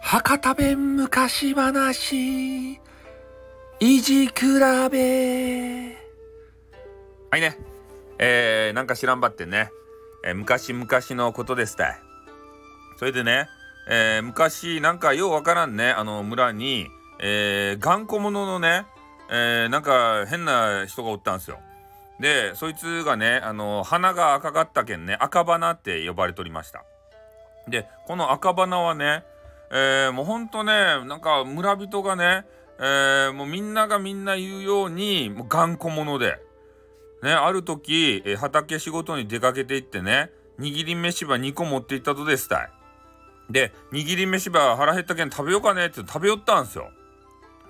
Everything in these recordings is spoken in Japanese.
博多弁昔話いじくらべ。はいね、なんか知らんばってね、昔々のことですたい。それでね、昔なんかようわからんね、あの村に、頑固者のね、なんか変な人がおったんすよ。でそいつがね、鼻が赤かったけんね、赤鼻って呼ばれておりました。でこの赤鼻はね、もうほんとね、なんか村人がね、もうみんながみんな言うようにもう頑固者で、ね、ある時、畑仕事に出かけていってね、握り飯ば2個持っていったとですたい。で握り飯ば腹減ったけん食べようかねって食べよったんすよ。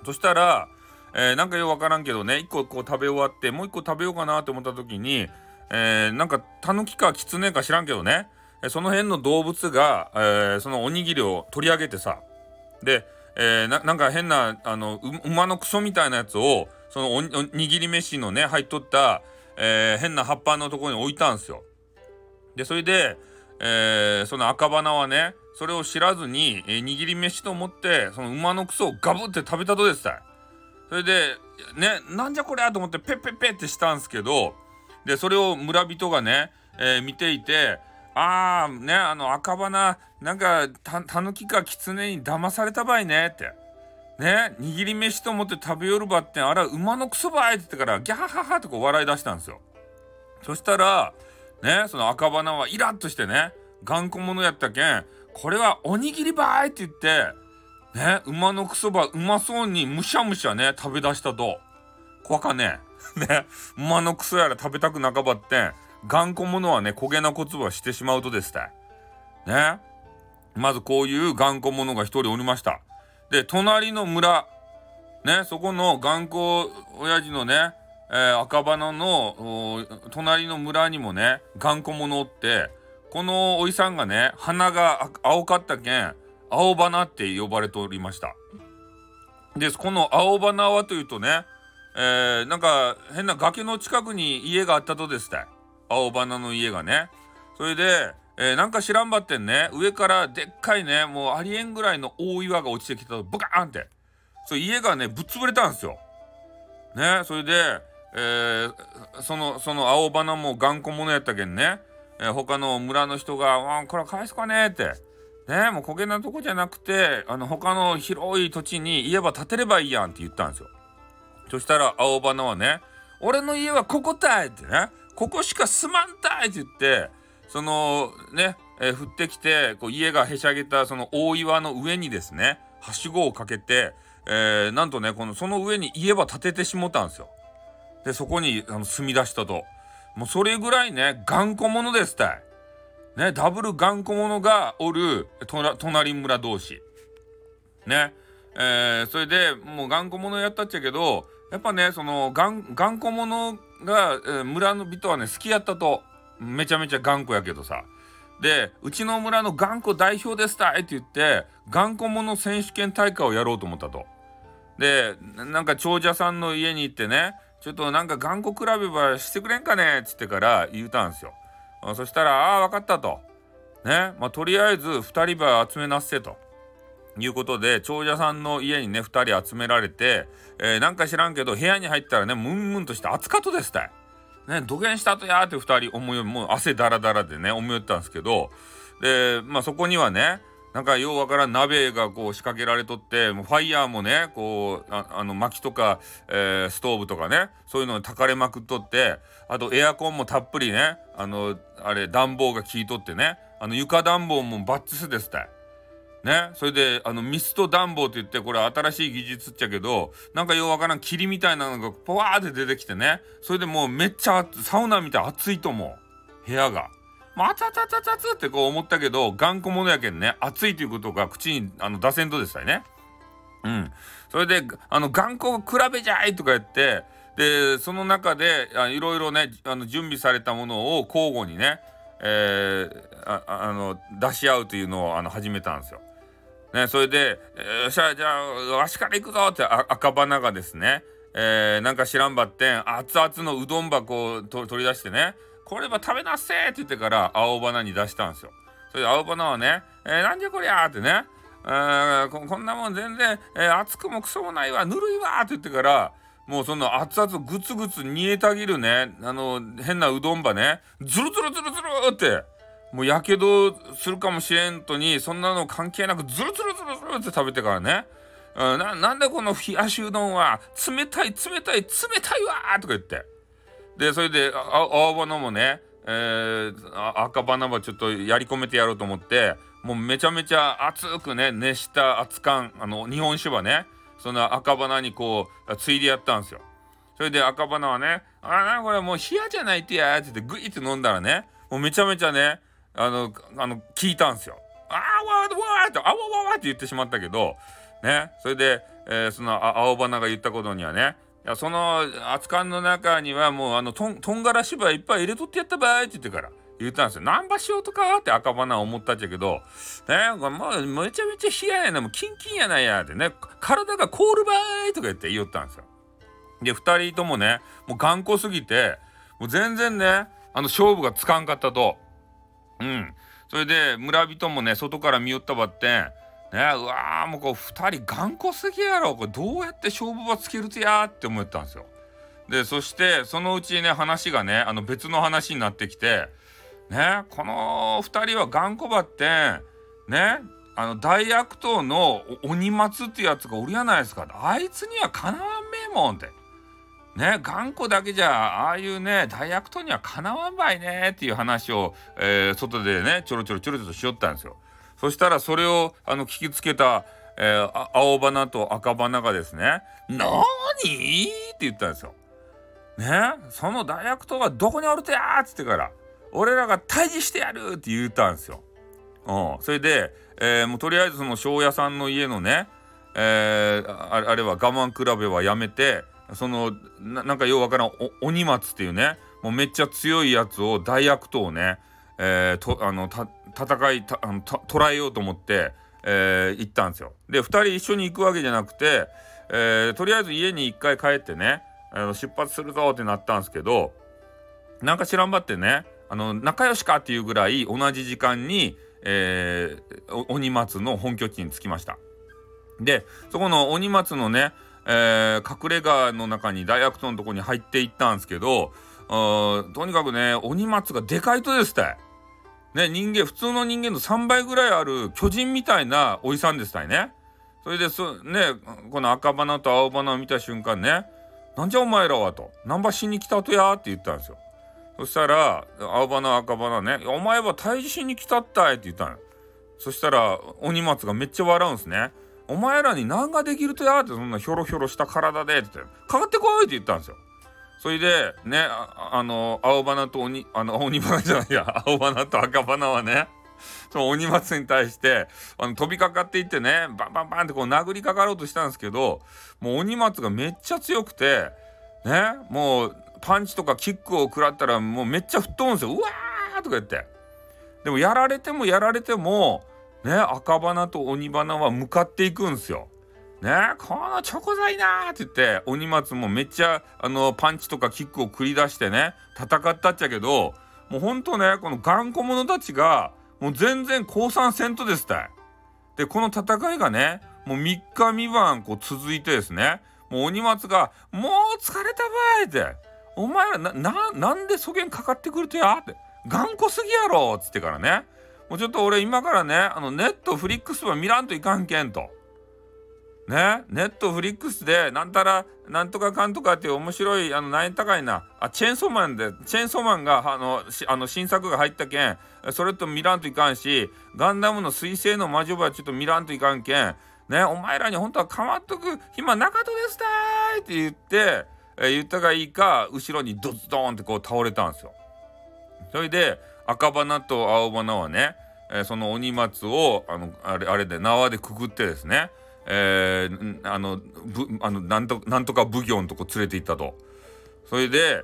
そしたら、なんかようわからんけどね、1個こう食べ終わってもう1個食べようかなと思った時に、なんかタヌキかキツネか知らんけどね、その辺の動物が、そのおにぎりを取り上げてさ、で、なんか変な馬のクソみたいなやつをそのおにぎり飯のね入っとった、変な葉っぱのところに置いたんすよ。でそれで、その赤鼻はね、それを知らずに、握り飯と思ってその馬のクソをガブって食べたとですたい。それでね、なんじゃこりゃと思ってペッペッペッってしたんすけど、でそれを村人がね、見ていて、あーね、赤鼻なんかタヌキかキツネに騙されたばいねってね、握り飯と思って食べよるばってん、あら馬のクソばいって言ってからギャハハハってこう笑い出したんですよ。そしたらね、その赤鼻はイラッとしてね、頑固者やったけん、これはおにぎりばいって言ってね、馬のクソばうまそうにむしゃむしゃね食べ出したと。怖かねね、馬のクソやら食べたくなかばってん、頑固者はね、焦げな骨はしてしまうとですたい。ね、まずこういう頑固者が一人おりました。で、隣の村、ね、そこの頑固親父のね、赤鼻の隣の村にもね、頑固者おって、このおいさんがね、鼻が青かったけん、青鼻って呼ばれておりました。で、この青鼻はというとね、なんか変な崖の近くに家があったとですたい。青花の家がね、それで、なんか知らんばってんね、上からでっかいね、もうありえんぐらいの大岩が落ちてきたと、ブカーンって、それ家がねぶっ潰れたんですよ。ね、それで、その青花も頑固者やったけんね、他の村の人が、これは返すかねって、ね、もうこげなとこじゃなくて、他の広い土地に家ば建てればいいやんって言ったんですよ。そしたら青花はね、俺の家はここだいってね、ここしか住まんたいって言って、そのね、降ってきてこう家がへしゃげたその大岩の上にですね、はしごをかけて、なんとね、その上に家ば建ててしもたんですよ。でそこに住み出したと。もうそれぐらいね、頑固者ですたい。ね、ダブル頑固者がおる隣村同士。ね、それでもう頑固者やったっちゃけど、やっぱね、その頑固者が、村の人はね好きやったと。めちゃめちゃ頑固やけどさ、でうちの村の頑固代表ですたいって言って頑固者選手権大会をやろうと思ったと。でなんか長者さんの家に行ってね、ちょっとなんか頑固比べばしてくれんかねっつってから言うたんすよ。そしたら、ああ分かったとね、まあ、とりあえず2人ば集めなっせということで、長者さんの家にね2人集められて、なんか知らんけど部屋に入ったらね、ムンムンとして暑かったですたいね、どげんしたとやーって2人もう汗だらだらでね思いよったんですけど、でまあそこにはね、なんかようわからん鍋がこう仕掛けられとって、もうファイヤーもね、こう薪とか、ストーブとかね、そういうのにたかれまくっとって、あとエアコンもたっぷりね、あれ暖房が効いとってね、床暖房もバッチスですたいね。それでミスト暖房って言って、これ新しい技術っちゃけど、なんかようわからん霧みたいなのがポワーって出てきてね、それでもうめっちゃサウナみたい暑いと思う部屋が、まあ、熱々熱々熱々ってこう思ったけど、頑固者やけんね、暑いということが口に出せんとでしたね。うん。それで頑固比べじゃいとか言って、でその中でいろいろね準備されたものを交互にね、出し合うというのを始めたんですよ。ね、それで、じゃあわしから行くぞって赤鼻がですね、なんか知らんばってん熱々のうどん箱を取り出してね、これは食べなっせーって言ってから青花に出したんですよ。それで青花はね、なんじゃこりゃーってね、こんなもん全然、熱くもクソもないわ、ぬるいわーって言ってから、もうその熱々グツグツ煮えたぎるね、変なうどんばね、ズルズルズルズルってもうやけどするかもしれんとに、そんなの関係なくズルズルズルズルって食べてからね、なんだこの冷やしうどんは冷たい冷たい冷たいわーとか言って、でそれで青花もね、赤花はちょっとやり込めてやろうと思って、もうめちゃめちゃ熱くね熱した熱燗、日本酒はね、その赤花にこうついでやったんですよ。それで赤花はね、あなこれもう冷やじゃないってやーってグイって飲んだらね、もうめちゃめちゃね効いたんですよ。あわわわってあわわわって言ってしまったけどね、それで、その青花が言ったことにはね、いやその熱燗の中にはもうとんがらしばいっぱい入れとってやったばいって言ってから言ったんですよ。なんばしようとかって赤花は思ったっちゃけどね、もうめちゃめちゃ冷ややな、もうキンキンやないやってね、体が凍るばいとか言って言ったんですよ。で2人ともね、もう頑固すぎてもう全然ね勝負がつかんかったと。それで村人もね外から見よったばってね、うわーもうこう2人頑固すぎやろ、これどうやって勝負はつけるてやーって思ったんですよ。でそしてそのうちね話がね別の話になってきてね、この2人は頑固ばってね、大悪党の鬼松ってやつがおるやないですか、あいつにはかなわんめえもんってね、頑固だけじゃああいうね大悪党にはかなわんばいねっていう話を、外でねちょろちょろしよったんですよ。そしたらそれを聞きつけた、青花と赤花がですね、なーにーって言ったんですよ。ね、その大悪党がどこにおるとやーっつってから、俺らが退治してやるって言ったんですよ。それで、もうとりあえずその庄屋さんの家のね、あれは我慢比べはやめて、そのなんかようわからん鬼松っていうね、もうめっちゃ強いやつを大悪党をね、捉えようと思って、行ったんですよ。で2人一緒に行くわけじゃなくて、とりあえず家に1回帰ってね出発するぞってなったんですけど、なんか知らんばってね仲良しかっていうぐらい同じ時間に、鬼松の本拠地に着きました。でそこの鬼松のね、隠れ家の中に大悪党のとこに入っていったんですけど、とにかくね鬼松がでかいとですってね、普通の人間の3倍ぐらいある巨人みたいなおじさんでしたいね。それでね、この赤花と青花を見た瞬間ね、なんじゃお前らはと、なんばしに来たとやって言ったんですよ。そしたら青花赤花ね、お前は退治しに来たったいって言ったの。そしたら鬼松がめっちゃ笑うんですね。お前らに何ができるとやって、そんなひょろひょろした体でって言ってかかってこいって言ったんですよ。それでね、青花と鬼花じゃないや、青花と赤花はね、その鬼松に対して飛びかかっていってね、バンバンバンってこう殴りかかろうとしたんですけど、もう鬼松がめっちゃ強くてね、もうパンチとかキックを食らったらもうめっちゃ吹っ飛ぶんですよ。うわーとか言って、でもやられてもね、赤花と鬼花は向かっていくんですよ。ね、このチョコザイなーって言って鬼松もめっちゃパンチとかキックを繰り出してね戦ったっちゃけど、もうほんとねこの頑固者たちがもう全然降参せんとですたいで、この戦いがねもう3日3晩こう続いてですね、もう鬼松がもう疲れたばいって、お前らなんでそげんかかってくるとやって、頑固すぎやろっつってからね、もうちょっと俺今からねネットフリックスは見らんといかんけんとね、ネットフリックスでなんたらなんとかかんとかっていう面白い何円高いなチェーンソーマンが新作が入ったけん、それと見らんといかんし、ガンダムの水星の魔女はちょっと見らんといかんけんね、お前らに本当はかまっとく暇なかとですたーって言ったがいいか、後ろにドツドーンってこう倒れたんですよ。それで赤花と青花はね、その鬼松をあれで縄でくくってですね、なんとか奉行のとこ連れて行ったと。それで、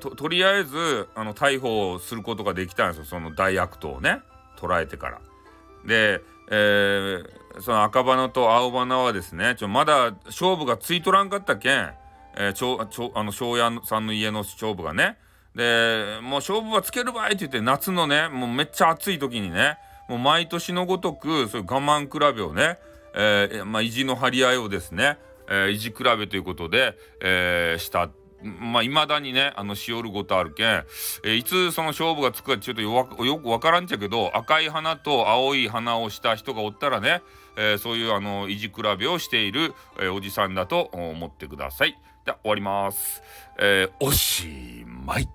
とりあえず逮捕することができたんですよ、その大悪党をね捉えてから。で、その赤花と青花はですねまだ勝負がついとらんかったけん、庄屋さんの家の勝負がね、でもう勝負はつけるばいって言って、夏のねもうめっちゃ暑い時にね、もう毎年のごとくそういう我慢比べをね、意地の張り合いをですね、意地比べということで、した。いまだにねしおることあるけん、いつその勝負がつくかちょっとよくわからんちゃけど、赤い花と青い花をした人がおったらね、そういう意地比べをしている、おじさんだと思ってください。では終わります。おしまい。